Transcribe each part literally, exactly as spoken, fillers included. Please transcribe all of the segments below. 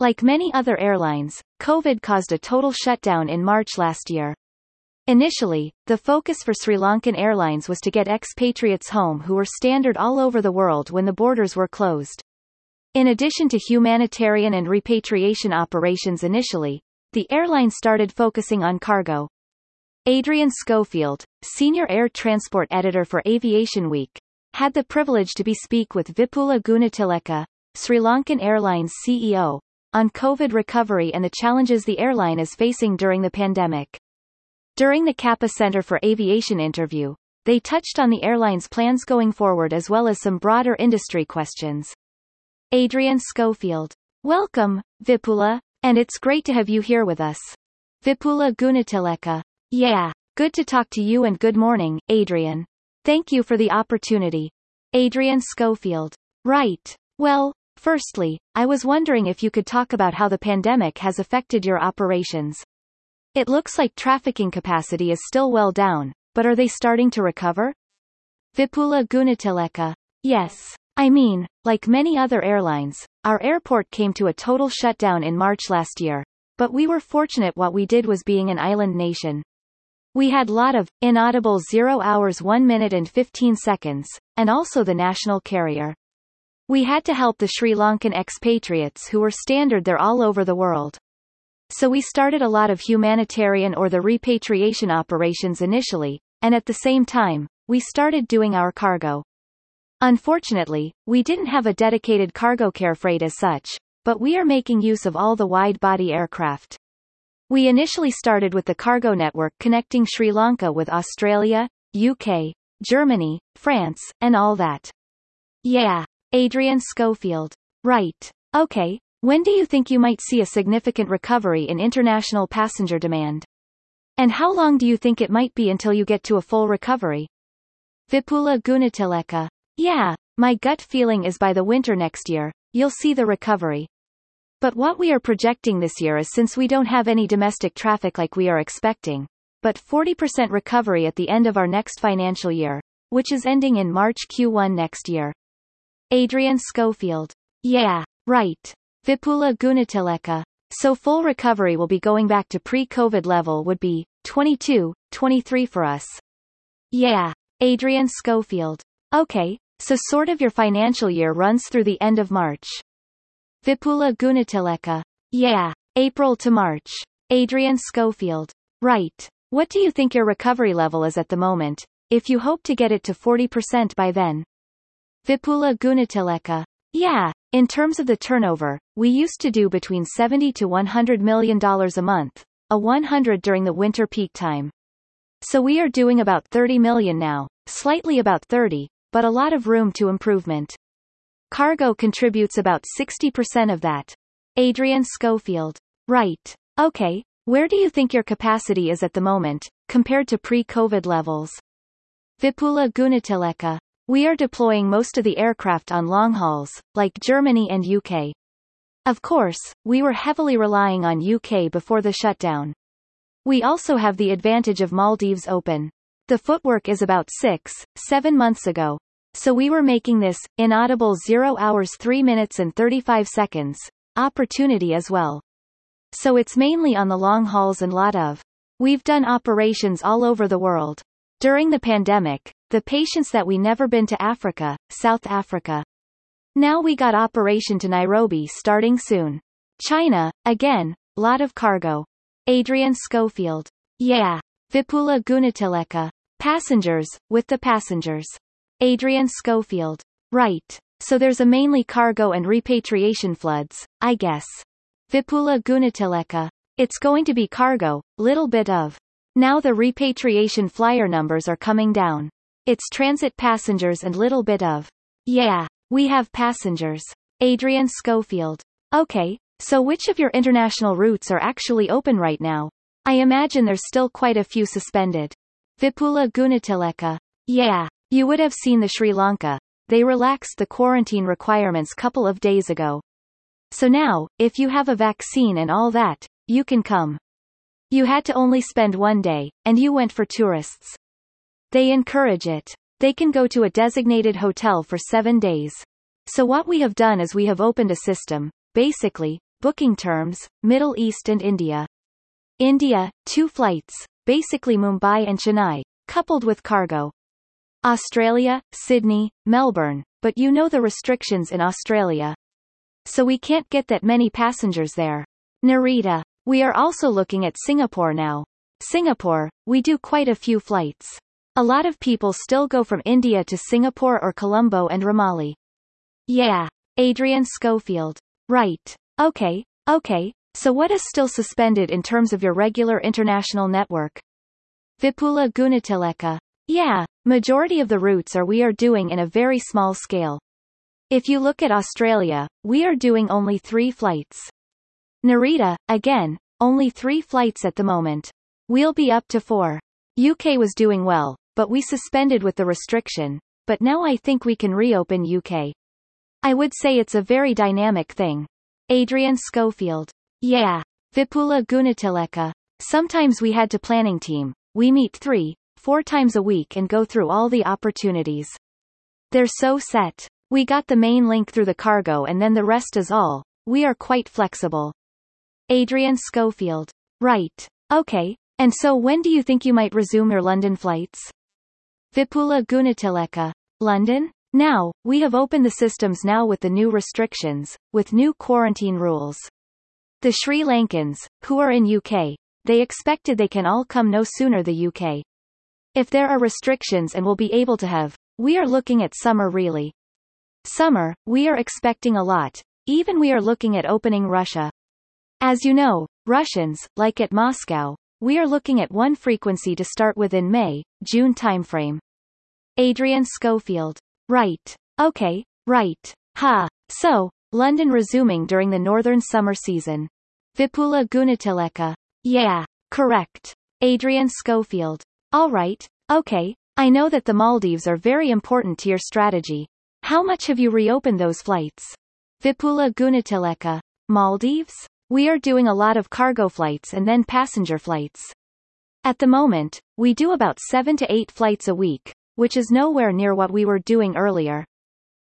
Like many other airlines, COVID caused a total shutdown in March last year. Initially, the focus for Sri Lankan Airlines was to get expatriates home who were stranded all over the world when the borders were closed. In addition to humanitarian and repatriation operations initially, the airline started focusing on cargo. Adrian Schofield, Senior Air Transport Editor for Aviation Week, had the privilege to be speak with Vipula Gunatilleke, Sri Lankan Airlines C E O, on COVID recovery and the challenges the airline is facing during the pandemic. During the CAPA Centre for Aviation interview, they touched on the airline's plans going forward as well as some broader industry questions. Adrian Schofield. Welcome, Vipula, and it's great to have you here with us. Vipula Gunatilleke. Yeah, good to talk to you and good morning, Adrian. Thank you for the opportunity. Adrian Schofield. Right. Well, firstly, I was wondering if you could talk about how the pandemic has affected your operations. It looks like trafficking capacity is still well down, but are they starting to recover? Vipula Gunatilleke. Yes. I mean, like many other airlines, our airport came to a total shutdown in March last year, but we were fortunate. What we did was being an island nation. We had lot of inaudible zero hours one minute and fifteen seconds, and also the national carrier. We had to help the Sri Lankan expatriates who were stranded there all over the world. So we started a lot of humanitarian or the repatriation operations initially, and at the same time, we started doing our cargo. Unfortunately, we didn't have a dedicated cargo care freight as such, but we are making use of all the wide-body aircraft. We initially started with the cargo network connecting Sri Lanka with Australia, U K, Germany, France, and all that. Yeah. Adrian Schofield. Right. Okay. When do you think you might see a significant recovery in international passenger demand? And how long do you think it might be until you get to a full recovery? Vipula Gunatilleke. Yeah, my gut feeling is by the winter next year, you'll see the recovery. But what we are projecting this year is, since we don't have any domestic traffic like we are expecting, but forty percent recovery at the end of our next financial year, which is ending in March Q one next year. Adrian Schofield. Yeah, right. Vipula Gunatilleke. So full recovery will be going back to pre-COVID level would be twenty-two, twenty-three for us. Yeah. Adrian Schofield. Okay, so sort of your financial year runs through the end of March. Vipula Gunatilleke. Yeah. April to March. Adrian Schofield. Right. What do you think your recovery level is at the moment, if you hope to get it to forty percent by then? Vipula Gunatilleke. Yeah. In terms of the turnover, we used to do between seventy to one hundred million dollars a month, a one hundred during the winter peak time. So we are doing about thirty million now, slightly about thirty, but a lot of room to improvement. Cargo contributes about sixty percent of that. Adrian Schofield. Right. Okay, where do you think your capacity is at the moment, compared to pre-COVID levels? Vipula Gunatilleke. We are deploying most of the aircraft on long hauls, like Germany and U K. Of course, we were heavily relying on U K before the shutdown. We also have the advantage of Maldives open. The footwork is about six, seven months ago. So we were making this, inaudible zero hours three minutes and thirty-five seconds, opportunity as well. So it's mainly on the long hauls and lot of. We've done operations all over the world. During the pandemic, the patients that we never been to Africa, South Africa. Now we got operation to Nairobi starting soon. China, again, lot of cargo. Adrian Schofield. Yeah. Vipula Gunatilleke. Passengers, with the passengers. Adrian Schofield. Right. So there's a mainly cargo and repatriation floods, I guess. Vipula Gunatilleke. It's going to be cargo, little bit of. Now the repatriation flyer numbers are coming down. It's transit passengers and little bit of. Yeah, we have passengers. Adrian Schofield. Okay, so which of your international routes are actually open right now? I imagine there's still quite a few suspended. Vipula Gunatilleke. Yeah, you would have seen the Sri Lanka. They relaxed the quarantine requirements couple of days ago. So now, if you have a vaccine and all that, you can come. You had to only spend one day, and you went for tourists. They encourage it. They can go to a designated hotel for seven days. So what we have done is we have opened a system, basically, Booking terms, Middle East and India. India, two flights, basically Mumbai and Chennai, coupled with cargo. Australia, Sydney, Melbourne, but you know the restrictions in Australia. So we can't get that many passengers there. Narita. We are also looking at Singapore now. Singapore, we do quite a few flights. A lot of people still go from India to Singapore or Colombo and Ramali. Yeah. Adrian Schofield. Right. Okay, okay, so what is still suspended in terms of your regular international network? Vipula Gunatilleke. Yeah, majority of the routes are we are doing in a very small scale. If you look at Australia, we are doing only three flights. Narita, again, only three flights at the moment. We'll be up to four. U K was doing well, but we suspended with the restriction, but now I think we can reopen U K. I would say it's a very dynamic thing. Adrian Schofield. Yeah. Vipula Gunatilleke. Sometimes we had to planning team. We meet three, four times a week and go through all the opportunities. They're so set. We got the main link through the cargo and then the rest is all. We are quite flexible. Adrian Schofield. Right. Okay. And so when do you think you might resume your London flights? Vipula Gunatilleke. London? Now, we have opened the systems now with the new restrictions, with new quarantine rules. The Sri Lankans, who are in U K, they expected they can all come no sooner the U K. If there are restrictions and we'll be able to have, we are looking at summer really. Summer, we are expecting a lot, even we are looking at opening Russia. As you know, Russians, like at Moscow, we are looking at one frequency to start with in May, June timeframe. Adrian Schofield. Right. Okay, right. Ha. So, London resuming during the northern summer season. Vipula Gunatilleke. Yeah. Correct. Adrian Schofield. Alright, okay, I know that the Maldives are very important to your strategy. How much have you reopened those flights? Vipula Gunatilleke. Maldives? We are doing a lot of cargo flights and then passenger flights. At the moment, we do about seven to eight flights a week, which is nowhere near what we were doing earlier.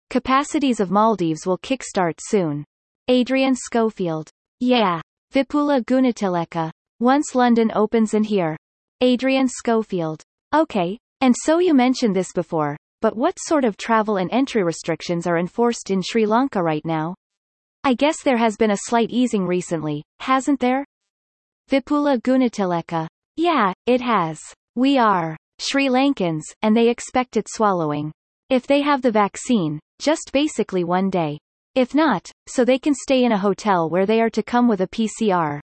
Capacities of Maldives will kickstart soon. Adrian Schofield. Yeah. Vipula Gunatilleke. Once London opens in here. Adrian Schofield. Okay, and so you mentioned this before, but what sort of travel and entry restrictions are enforced in Sri Lanka right now? I guess there has been a slight easing recently, hasn't there? Vipula Gunatilleke. Yeah, it has. We are Sri Lankans, and they expect it swallowing. If they have the vaccine, just basically one day. If not, so they can stay in a hotel where they are to come with a P C R.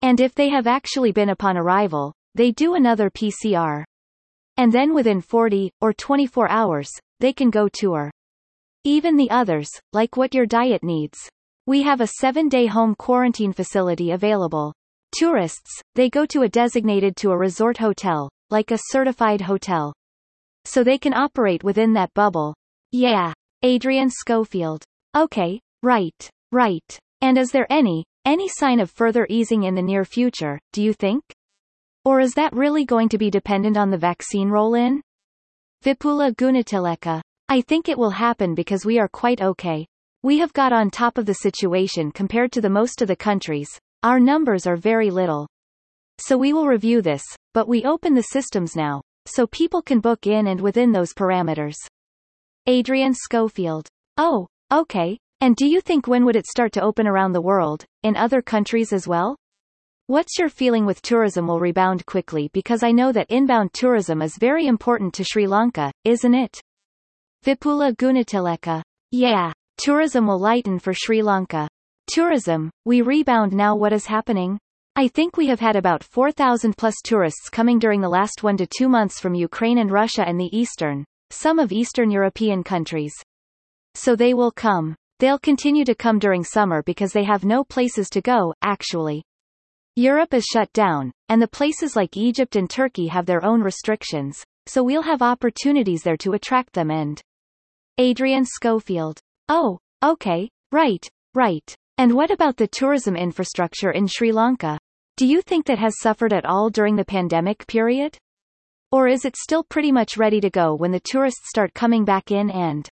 And if they have actually been upon arrival, they do another P C R. And then within forty or twenty-four hours, they can go tour. Even the others, like what your diet needs. We have a seven-day home quarantine facility available. Tourists, they go to a designated to a resort hotel, like a certified hotel. So they can operate within that bubble. Yeah. Adrian Schofield. Okay, right, right. And is there any, any sign of further easing in the near future, do you think? Or is that really going to be dependent on the vaccine roll-in? Vipula Gunatilleke. I think it will happen because we are quite okay. We have got on top of the situation compared to the most of the countries. Our numbers are very little. So we will review this, but we open the systems now, so people can book in and within those parameters. Adrian Schofield. Oh, okay, and do you think when would it start to open around the world, in other countries as well? What's your feeling with tourism will rebound quickly because I know that inbound tourism is very important to Sri Lanka, isn't it? Vipula Gunatilleke. Yeah, tourism will lighten for Sri Lanka. Tourism, we rebound now what is happening? I think we have had about four thousand plus tourists coming during the last one to two months from Ukraine and Russia and the Eastern, some of Eastern European countries. So they will come. They'll continue to come during summer because they have no places to go, actually. Europe is shut down, and the places like Egypt and Turkey have their own restrictions, so we'll have opportunities there to attract them and... Adrian Schofield. Oh, okay, right, right. And what about the tourism infrastructure in Sri Lanka? Do you think that has suffered at all during the pandemic period? Or is it still pretty much ready to go when the tourists start coming back in and...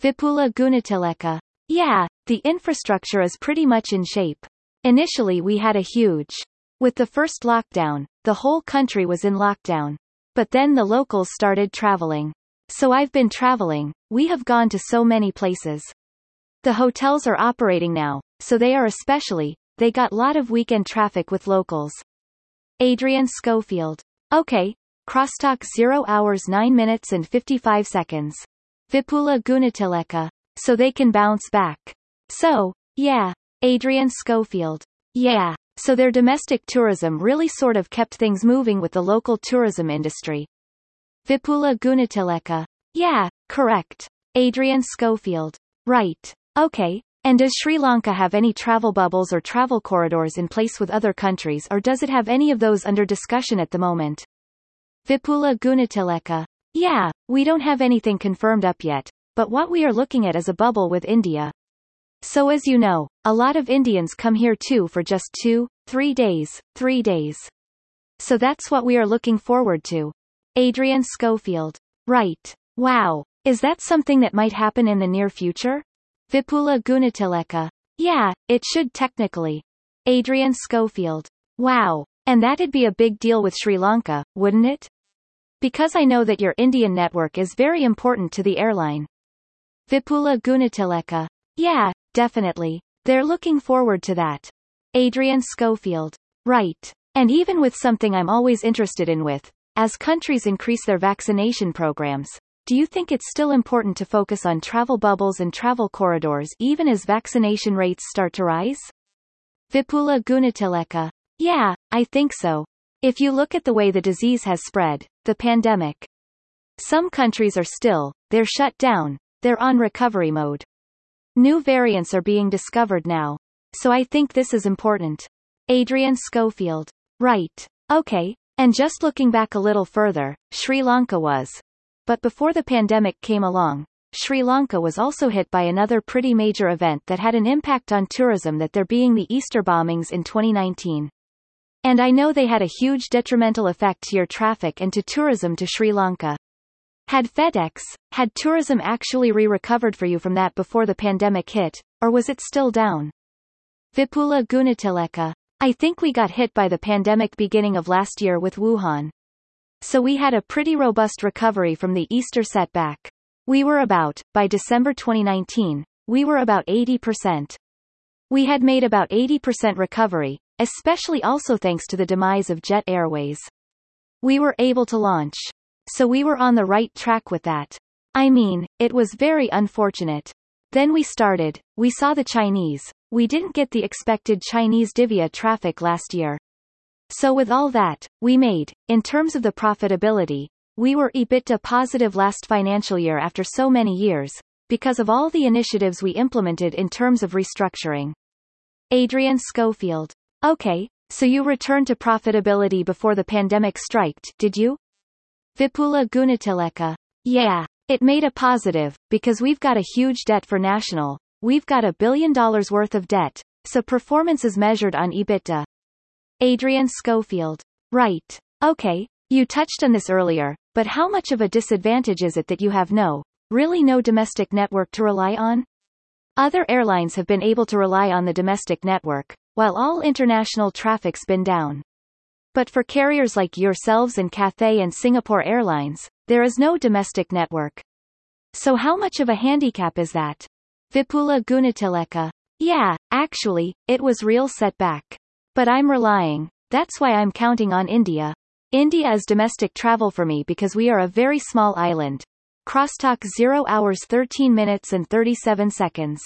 Vipula Gunatilleke. Yeah, the infrastructure is pretty much in shape. Initially we had a huge. With the first lockdown, the whole country was in lockdown. But then the locals started traveling. So I've been traveling, we have gone to so many places. The hotels are operating now, so they are especially, they got lot of weekend traffic with locals. Adrian Schofield. Okay, crosstalk zero hours nine minutes and fifty-five seconds. Vipula Gunatilleke. So they can bounce back. So, yeah, Adrian Schofield. Yeah, so their domestic tourism really sort of kept things moving with the local tourism industry. Vipula Gunatilleke. Yeah, correct. Adrian Schofield. Right. Okay. And does Sri Lanka have any travel bubbles or travel corridors in place with other countries, or does it have any of those under discussion at the moment? Vipula Gunatilleke. Yeah, we don't have anything confirmed up yet, but what we are looking at is a bubble with India. So as you know, a lot of Indians come here too for just two, three days, three days. So that's what we are looking forward to. Adrian Schofield. Right. Wow. Is that something that might happen in the near future? Vipula Gunatilleke. Yeah, it should technically. Adrian Schofield. Wow. And that'd be a big deal with Sri Lanka, wouldn't it? Because I know that your Indian network is very important to the airline. Vipula Gunatilleke. Yeah, definitely. They're looking forward to that. Adrian Schofield. Right. And even with something I'm always interested in with, as countries increase their vaccination programs, do you think it's still important to focus on travel bubbles and travel corridors even as vaccination rates start to rise? Vipula Gunatilleke. Yeah, I think so. If you look at the way the disease has spread, the pandemic. Some countries are still, they're shut down, they're on recovery mode. New variants are being discovered now. So I think this is important. Adrian Schofield. Right. Okay. And just looking back a little further, Sri Lanka was. But before the pandemic came along, Sri Lanka was also hit by another pretty major event that had an impact on tourism, that there being the Easter bombings in twenty nineteen. And I know they had a huge detrimental effect to air traffic and to tourism to Sri Lanka. Had FedEx, had tourism actually re-recovered for you from that before the pandemic hit, or was it still down? Vipula Gunatilleke. I think we got hit by the pandemic beginning of last year with Wuhan. So we had a pretty robust recovery from the Easter setback. We were about, by December twenty nineteen, we were about eighty percent. We had made about eighty percent recovery, especially also thanks to the demise of Jet Airways. We were able to launch. So we were on the right track with that. I mean, it was very unfortunate. Then we started, we saw the Chinese, we didn't get the expected Chinese Divya traffic last year. So with all that, we made, in terms of the profitability, we were EBITDA positive last financial year after so many years, because of all the initiatives we implemented in terms of restructuring. Adrian Schofield. Okay, so you returned to profitability before the pandemic struck, did you? Vipula Gunatilleke. Yeah, it made a positive, because we've got a huge debt for national, we've got a billion dollars worth of debt, so performance is measured on EBITDA. Adrian Schofield. Right. Okay, you touched on this earlier, but how much of a disadvantage is it that you have no, really no domestic network to rely on? Other airlines have been able to rely on the domestic network, while all international traffic's been down. But for carriers like yourselves and Cathay and Singapore Airlines, there is no domestic network. So how much of a handicap is that? Vipula Gunatilleke. Yeah, actually, it was real setback. But I'm relying, that's why I'm counting on India. India is domestic travel for me because we are a very small island. Crosstalk zero hours thirteen minutes and thirty-seven seconds.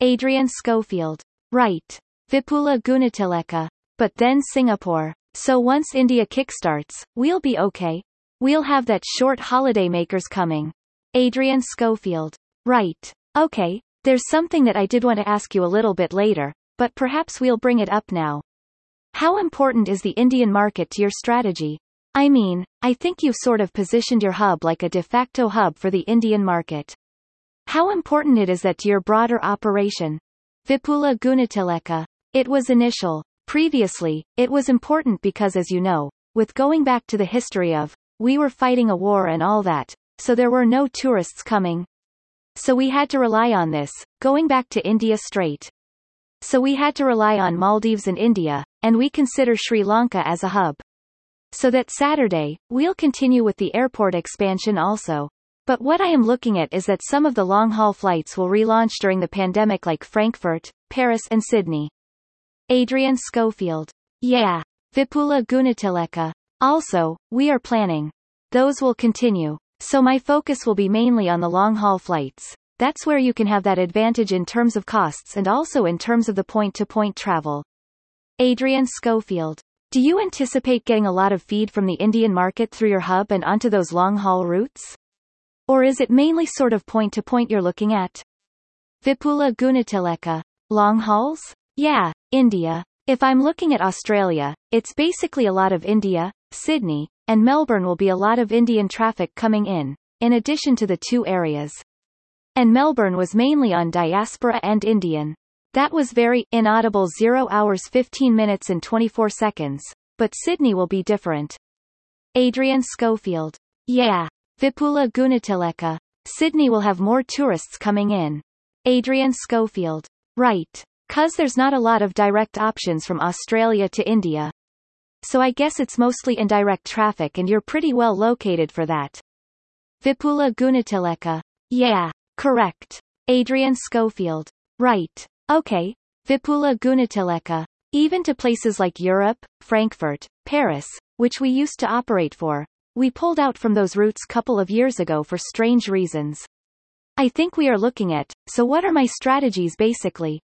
Adrian Schofield. Right. Vipula Gunatilleke. But then Singapore. So once India kickstarts, we'll be okay. We'll have that short holiday makers coming. Adrian Schofield. Right. Okay, there's something that I did want to ask you a little bit later, but perhaps we'll bring it up now. How important is the Indian market to your strategy? I mean, I think you've sort of positioned your hub like a de facto hub for the Indian market. How important it is that to your broader operation? Vipula Gunatilleke. It was initial. Previously, it was important because, as you know, with going back to the history of, we were fighting a war and all that, so there were no tourists coming. So we had to rely on this, going back to India Strait. So we had to rely on Maldives and India, and we consider Sri Lanka as a hub. So that Saturday, we'll continue with the airport expansion also. But what I am looking at is that some of the long-haul flights will relaunch during the pandemic, like Frankfurt, Paris and Sydney. Adrian Schofield. Yeah. Vipula Gunatilleke. Also, we are planning. Those will continue. So my focus will be mainly on the long-haul flights. That's where you can have that advantage in terms of costs and also in terms of the point-to-point travel. Adrian Schofield. Do you anticipate getting a lot of feed from the Indian market through your hub and onto those long-haul routes? Or is it mainly sort of point-to-point you're looking at? Vipula Gunatilleke. Long hauls? Yeah, India. If I'm looking at Australia, it's basically a lot of India, Sydney, and Melbourne will be a lot of Indian traffic coming in, in addition to the two areas. And Melbourne was mainly on diaspora and Indian. That was very inaudible zero hours fifteen minutes and twenty-four seconds, but Sydney will be different. Adrian Schofield. Yeah. Vipula Gunatilleke. Sydney will have more tourists coming in. Adrian Schofield. Right. 'Cause there's not a lot of direct options from Australia to India. So I guess it's mostly indirect traffic and you're pretty well located for that. Vipula Gunatilleke. Yeah. Correct. Adrian Schofield. Right. Okay. Vipula Gunatilleke. Even to places like Europe, Frankfurt, Paris, which we used to operate for, we pulled out from those routes couple of years ago for strange reasons. I think we are looking at, so what are my strategies basically?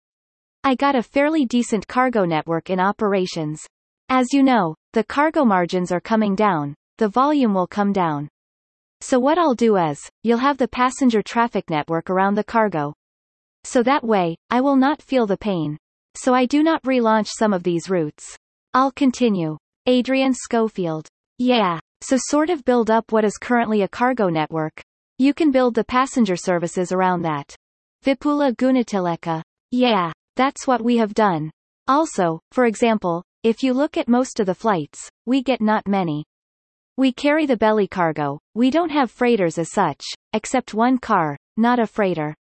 I got a fairly decent cargo network in operations. As you know, the cargo margins are coming down, the volume will come down. So what I'll do is, you'll have the passenger traffic network around the cargo. So that way, I will not feel the pain. So I do not relaunch some of these routes. I'll continue. Adrian Schofield. Yeah. So sort of build up what is currently a cargo network. You can build the passenger services around that. Vipula Gunatilleke. Yeah. That's what we have done. Also, for example, if you look at most of the flights, we get not many. We carry the belly cargo, we don't have freighters as such, except one car, not a freighter.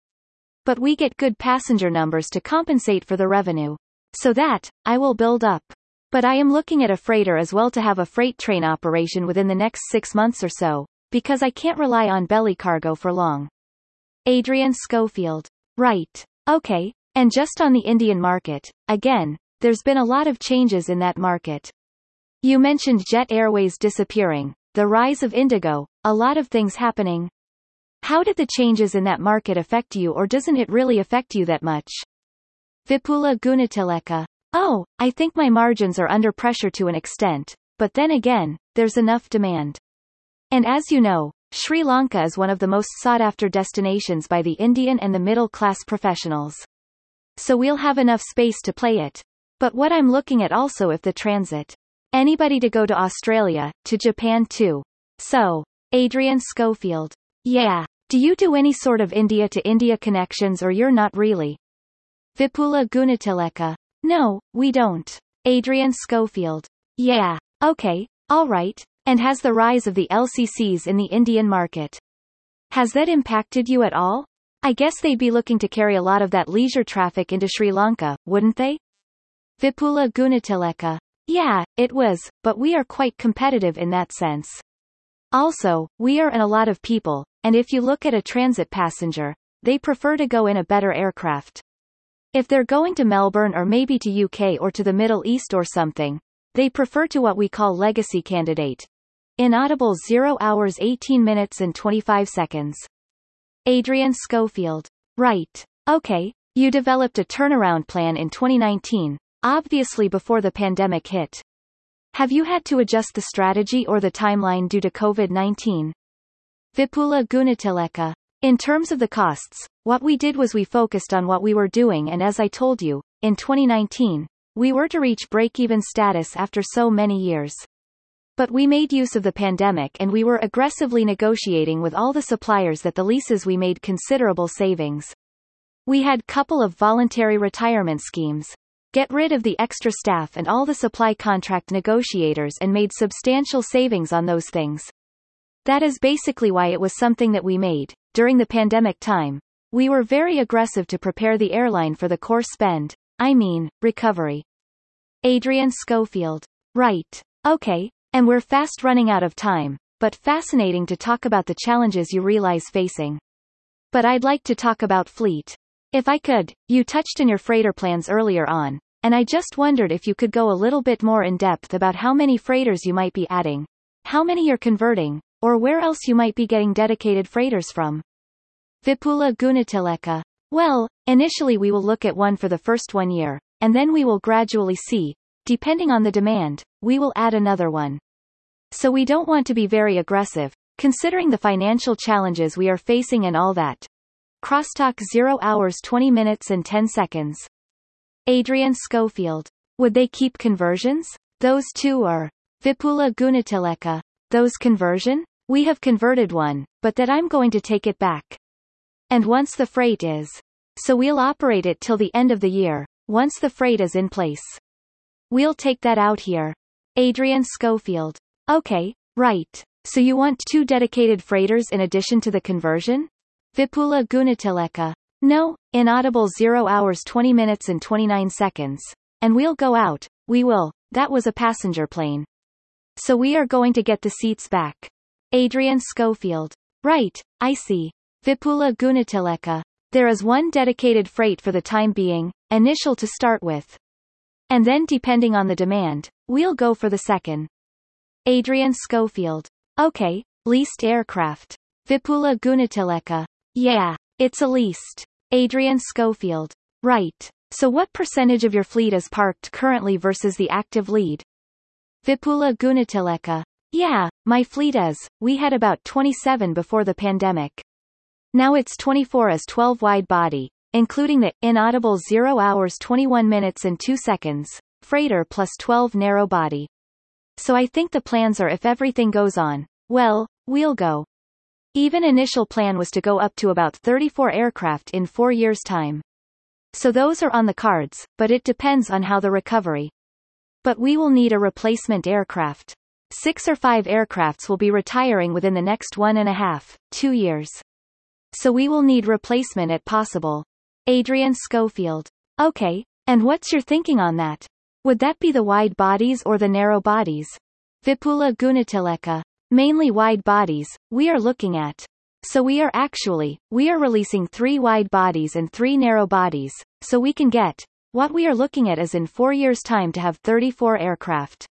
But we get good passenger numbers to compensate for the revenue. So that, I will build up. But I am looking at a freighter as well to have a freight train operation within the next six months or so, because I can't rely on belly cargo for long. Adrian Schofield. Right. Okay. And just on the Indian market, again, there's been a lot of changes in that market. You mentioned Jet Airways disappearing, the rise of Indigo, a lot of things happening. How did the changes in that market affect you, or doesn't it really affect you that much? Vipula Gunatilleke. Oh, I think my margins are under pressure to an extent, but then again, there's enough demand. And as you know, Sri Lanka is one of the most sought-after destinations by the Indian and the middle-class professionals. So we'll have enough space to play it. But what I'm looking at also if the transit. Anybody to go to Australia, to Japan too. So, Adrian Schofield. Yeah. Do you do any sort of India to India connections, or you're not really? Vipula Gunatilleke. No, we don't. Adrian Schofield. Yeah. Okay. Alright. And has the rise of the L C Cs in the Indian market, has that impacted you at all? I guess they'd be looking to carry a lot of that leisure traffic into Sri Lanka, wouldn't they? Vipula Gunatilleke. Yeah, it was, but we are quite competitive in that sense. Also, we are in a lot of people, and if you look at a transit passenger, they prefer to go in a better aircraft. If they're going to Melbourne or maybe to U K or to the Middle East or something, they prefer to what we call legacy candidate. Inaudible zero hours eighteen minutes and twenty-five seconds. Adrian Schofield. Right. Okay. You developed a turnaround plan in twenty nineteen. Obviously before the pandemic hit. Have you had to adjust the strategy or the timeline due to COVID nineteen? Vipula Gunatilleke. In terms of the costs, what we did was we focused on what we were doing, and as I told you, in twenty nineteen, we were to reach break-even status after so many years. But we made use of the pandemic and we were aggressively negotiating with all the suppliers that the leases we made considerable savings. We had couple of voluntary retirement schemes. Get rid of the extra staff and all the supply contract negotiators and made substantial savings on those things. That is basically why it was something that we made, during the pandemic time, We were very aggressive to prepare the airline for the core spend. I mean, recovery. Adrian Schofield. Right. Okay, and we're fast running out of time, but fascinating to talk about the challenges you realize facing. But I'd like to talk about fleet. If I could, you touched on your freighter plans earlier on, and I just wondered if you could go a little bit more in depth about how many freighters you might be adding, how many you're converting, or where else you might be getting dedicated freighters from. Vipula Gunatilleke. Well, initially we will look at one for the first one year, and then we will gradually see, depending on the demand, we will add another one. So we don't want to be very aggressive, considering the financial challenges we are facing and all that. Crosstalk zero hours twenty minutes and ten seconds. Adrian Schofield. Would they keep conversions? Those two are. Vipula Gunatilleke. Those conversion? We have converted one, but that I'm going to take it back. And once the freight is. So we'll operate it till the end of the year, once the freight is in place. We'll take that out here. Adrian Schofield. Okay, right. So you want two dedicated freighters in addition to the conversion? Vipula Gunatilleke. No, inaudible zero hours twenty minutes and twenty-nine seconds. And we'll go out, we will, that was a passenger plane. So we are going to get the seats back. Adrian Schofield. Right, I see. Vipula Gunatilleke. There is one dedicated freight for the time being, initial to start with. And then depending on the demand, we'll go for the second. Adrian Schofield. Okay, leased aircraft. Vipula Gunatilleke. Yeah, it's a leased. Adrian Schofield. Right. So what percentage of your fleet is parked currently versus the active lead? Vipula Gunatilleke. Yeah, my fleet is, we had about twenty-seven before the pandemic. Now it's twenty-four as twelve wide body, including the, inaudible zero hours twenty-one minutes and two seconds, freighter plus twelve narrow body. So I think the plans are if everything goes on, well, we'll go. Even initial plan was to go up to about thirty-four aircraft in four years' time. So those are on the cards, but it depends on how the recovery. But we will need a replacement aircraft. Six or five aircrafts will be retiring within the next one and a half, two years. So we will need replacement if possible. Adrian Schofield. Okay, and what's your thinking on that? Would that be the wide bodies or the narrow bodies? Vipula Gunatilleke. Mainly wide bodies, we are looking at. So we are actually, we are releasing three wide bodies and three narrow bodies, so we can get, what we are looking at is in four years' time to have thirty-four aircraft.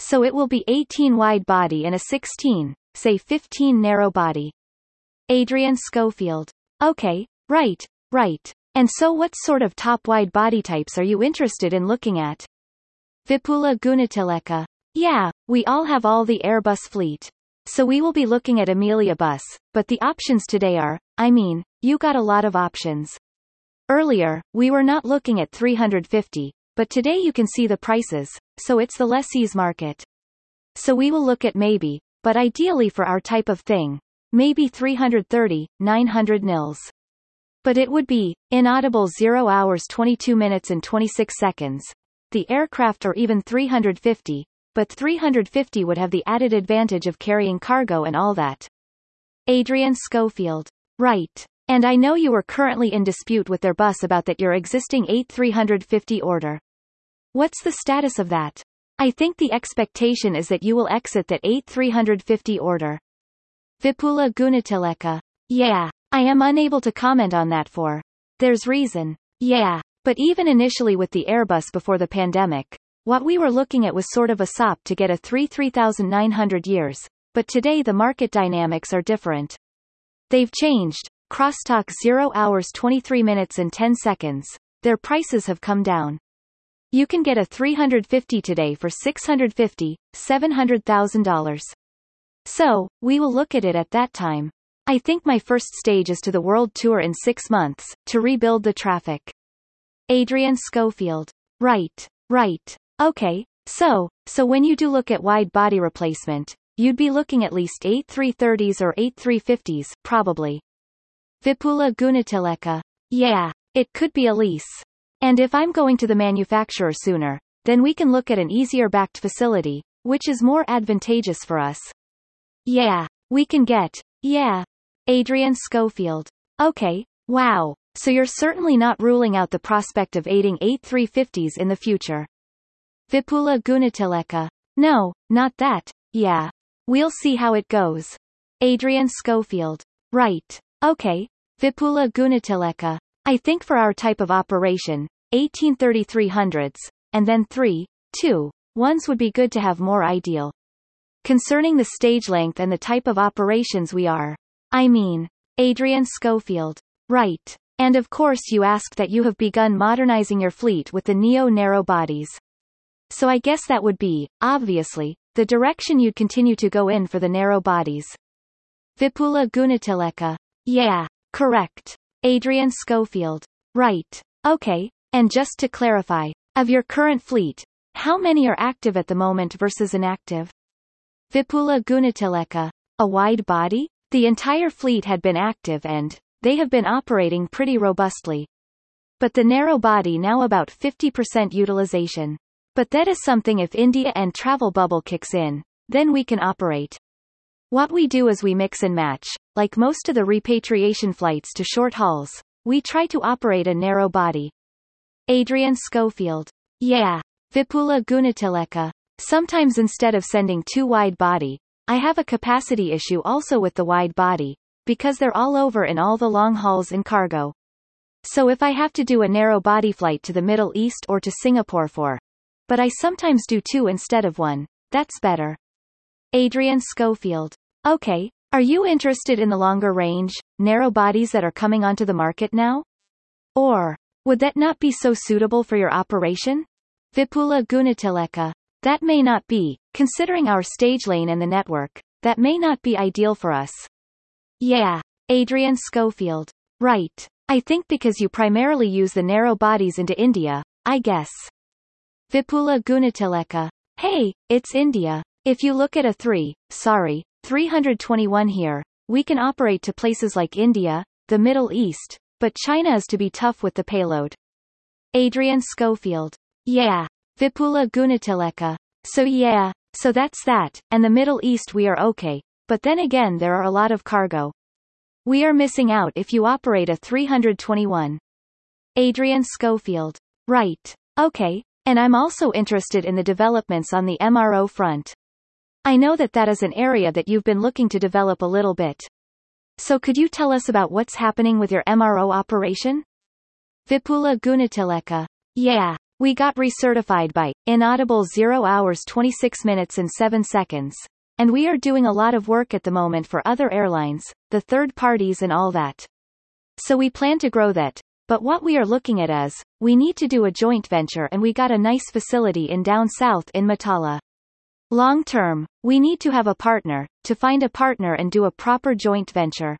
So it will be eighteen wide body and a sixteen, say fifteen narrow body. Adrian Schofield. Okay, right, right. And so what sort of top wide body types are you interested in looking at? Vipula Gunatilleke. Yeah, we all have all the Airbus fleet. So we will be looking at Amelia Bus, but the options today are, I mean, you got a lot of options. Earlier, we were not looking at three hundred fifty, but today you can see the prices, so it's the lessee's market. So we will look at maybe, but ideally for our type of thing, maybe three thirty, nine hundred nils. But it would be, inaudible zero hours twenty-two minutes and twenty-six seconds, the aircraft or even three hundred fifty, but three hundred fifty would have the added advantage of carrying cargo and all that. Adrian Schofield. Right. And I know you are currently in dispute with Airbus about that your existing A three fifty order. What's the status of that? I think the expectation is that you will exit that A three fifty order. Vipula Gunatilleke. Yeah. I am unable to comment on that for. There's reason. Yeah. But even initially with the Airbus before the pandemic, what we were looking at was sort of a S O P to get a three thousand nine hundred years, but today the market dynamics are different. They've changed. Crosstalk zero hours twenty-three minutes and ten seconds. Their prices have come down. You can get a three hundred fifty today for six hundred fifty thousand, seven hundred thousand dollars. So, we will look at it at that time. I think my first stage is to the world tour in six months, to rebuild the traffic. Adrian Schofield. Right. Right. Okay. So, so when you do look at wide body replacement, you'd be looking at least A three thirties or A three fifties, probably. Vipula Gunatilleke. Yeah. It could be a lease. And if I'm going to the manufacturer sooner, then we can look at an easier backed facility, which is more advantageous for us. Yeah. We can get. Yeah. Adrian Schofield. Okay, Wow. So you're certainly not ruling out the prospect of aiding A three fifties in the future. Vipula Gunatilleke. No, not that. Yeah. We'll see how it goes. Adrian Schofield. Right. Okay. Vipula Gunatilleke. I think for our type of operation, eighteen thirty dash three hundreds, and then three, two, ones would be good to have more ideal. Concerning the stage length and the type of operations we are. I mean. Adrian Schofield. Right. And of course you asked that you have begun modernizing your fleet with the neo-narrow bodies. So I guess that would be, obviously, the direction you'd continue to go in for the narrow bodies. Vipula Gunatilleke. Yeah. Correct. Adrian Schofield. Right. Okay. And just to clarify, of your current fleet, how many are active at the moment versus inactive? Vipula Gunatilleke. A wide body? The entire fleet had been active and they have been operating pretty robustly. But the narrow body now about fifty percent utilization. But that is something if India and travel bubble kicks in, then we can operate. What we do is we mix and match, like most of the repatriation flights to short hauls, we try to operate a narrow body. Adrian Schofield. Yeah. Vipula Gunatilleke. Sometimes instead of sending too wide body, I have a capacity issue also with the wide body, because they're all over in all the long hauls in cargo. So if I have to do a narrow body flight to the Middle East or to Singapore for, but I sometimes do two instead of one, that's better. Adrian Schofield. Okay, are you interested in the longer range, narrow bodies that are coming onto the market now? Or, would that not be so suitable for your operation? Vipula Gunatilleke. That may not be, considering our stage lane and the network, that may not be ideal for us. Yeah. Adrian Schofield. Right. I think because you primarily use the narrow bodies into India, I guess. Vipula Gunatilleke. Hey, it's India. If you look at a three, sorry, three twenty-one here, we can operate to places like India, the Middle East, but China is to be tough with the payload. Adrian Schofield. Yeah. Vipula Gunatilleke. So yeah, so that's that, and the Middle East we are okay, but then again there are a lot of cargo. We are missing out if you operate a three twenty-one. Adrian Schofield. Right. Okay, and I'm also interested in the developments on the M R O front. I know that that is an area that you've been looking to develop a little bit. So could you tell us about what's happening with your M R O operation? Vipula Gunatilleke. Yeah, we got recertified by, inaudible zero hours twenty-six minutes and seven seconds, and we are doing a lot of work at the moment for other airlines, the third parties and all that. So we plan to grow that, but what we are looking at is, we need to do a joint venture and we got a nice facility in down south in Matala. Long term, we need to have a partner, to find a partner and do a proper joint venture.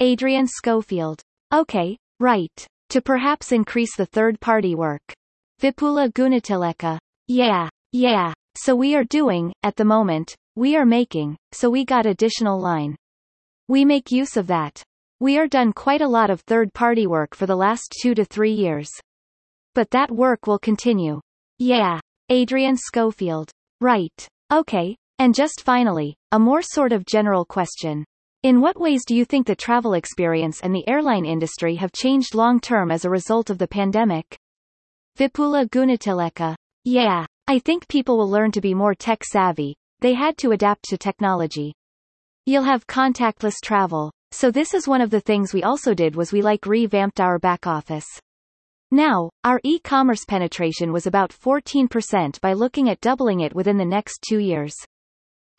Adrian Schofield. Okay, right. To perhaps increase the third-party work. Vipula Gunatilleke. Yeah, yeah. So we are doing, at the moment, we are making, so we got additional line. We make use of that. We are done quite a lot of third-party work for the last two to three years. But that work will continue. Yeah. Adrian Schofield. Right. Okay. And just finally, a more sort of general question. In what ways do you think the travel experience and the airline industry have changed long-term as a result of the pandemic? Vipula Gunatilleke. Yeah. I think people will learn to be more tech-savvy. They had to adapt to technology. You'll have contactless travel. So this is one of the things we also did was we like revamped our back office. Now, our e-commerce penetration was about fourteen percent by looking at doubling it within the next two years.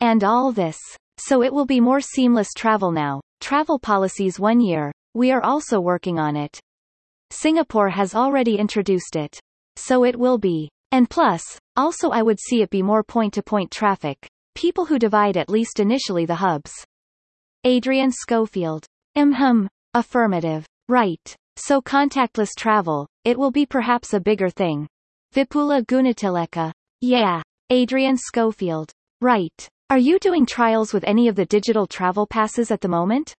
And all this. So it will be more seamless travel now. Travel policies one year. We are also working on it. Singapore has already introduced it. So it will be. And plus, also I would see it be more point-to-point traffic. People who divide at least initially the hubs. Adrian Schofield. Mm-hmm. Affirmative. Right. So contactless travel. It will be perhaps a bigger thing. Vipula Gunatilleke. Yeah. Adrian Schofield. Right. Are you doing trials with any of the digital travel passes at the moment?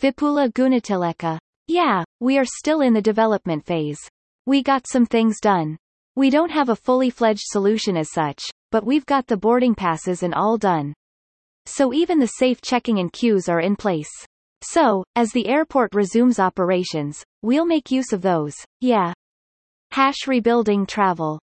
Vipula Gunatilleke. Yeah, we are still in the development phase. We got some things done. We don't have a fully fledged solution as such, but we've got the boarding passes and all done. So even the safe checking and queues are in place. So, as the airport resumes operations, we'll make use of those, yeah. Hash rebuilding travel.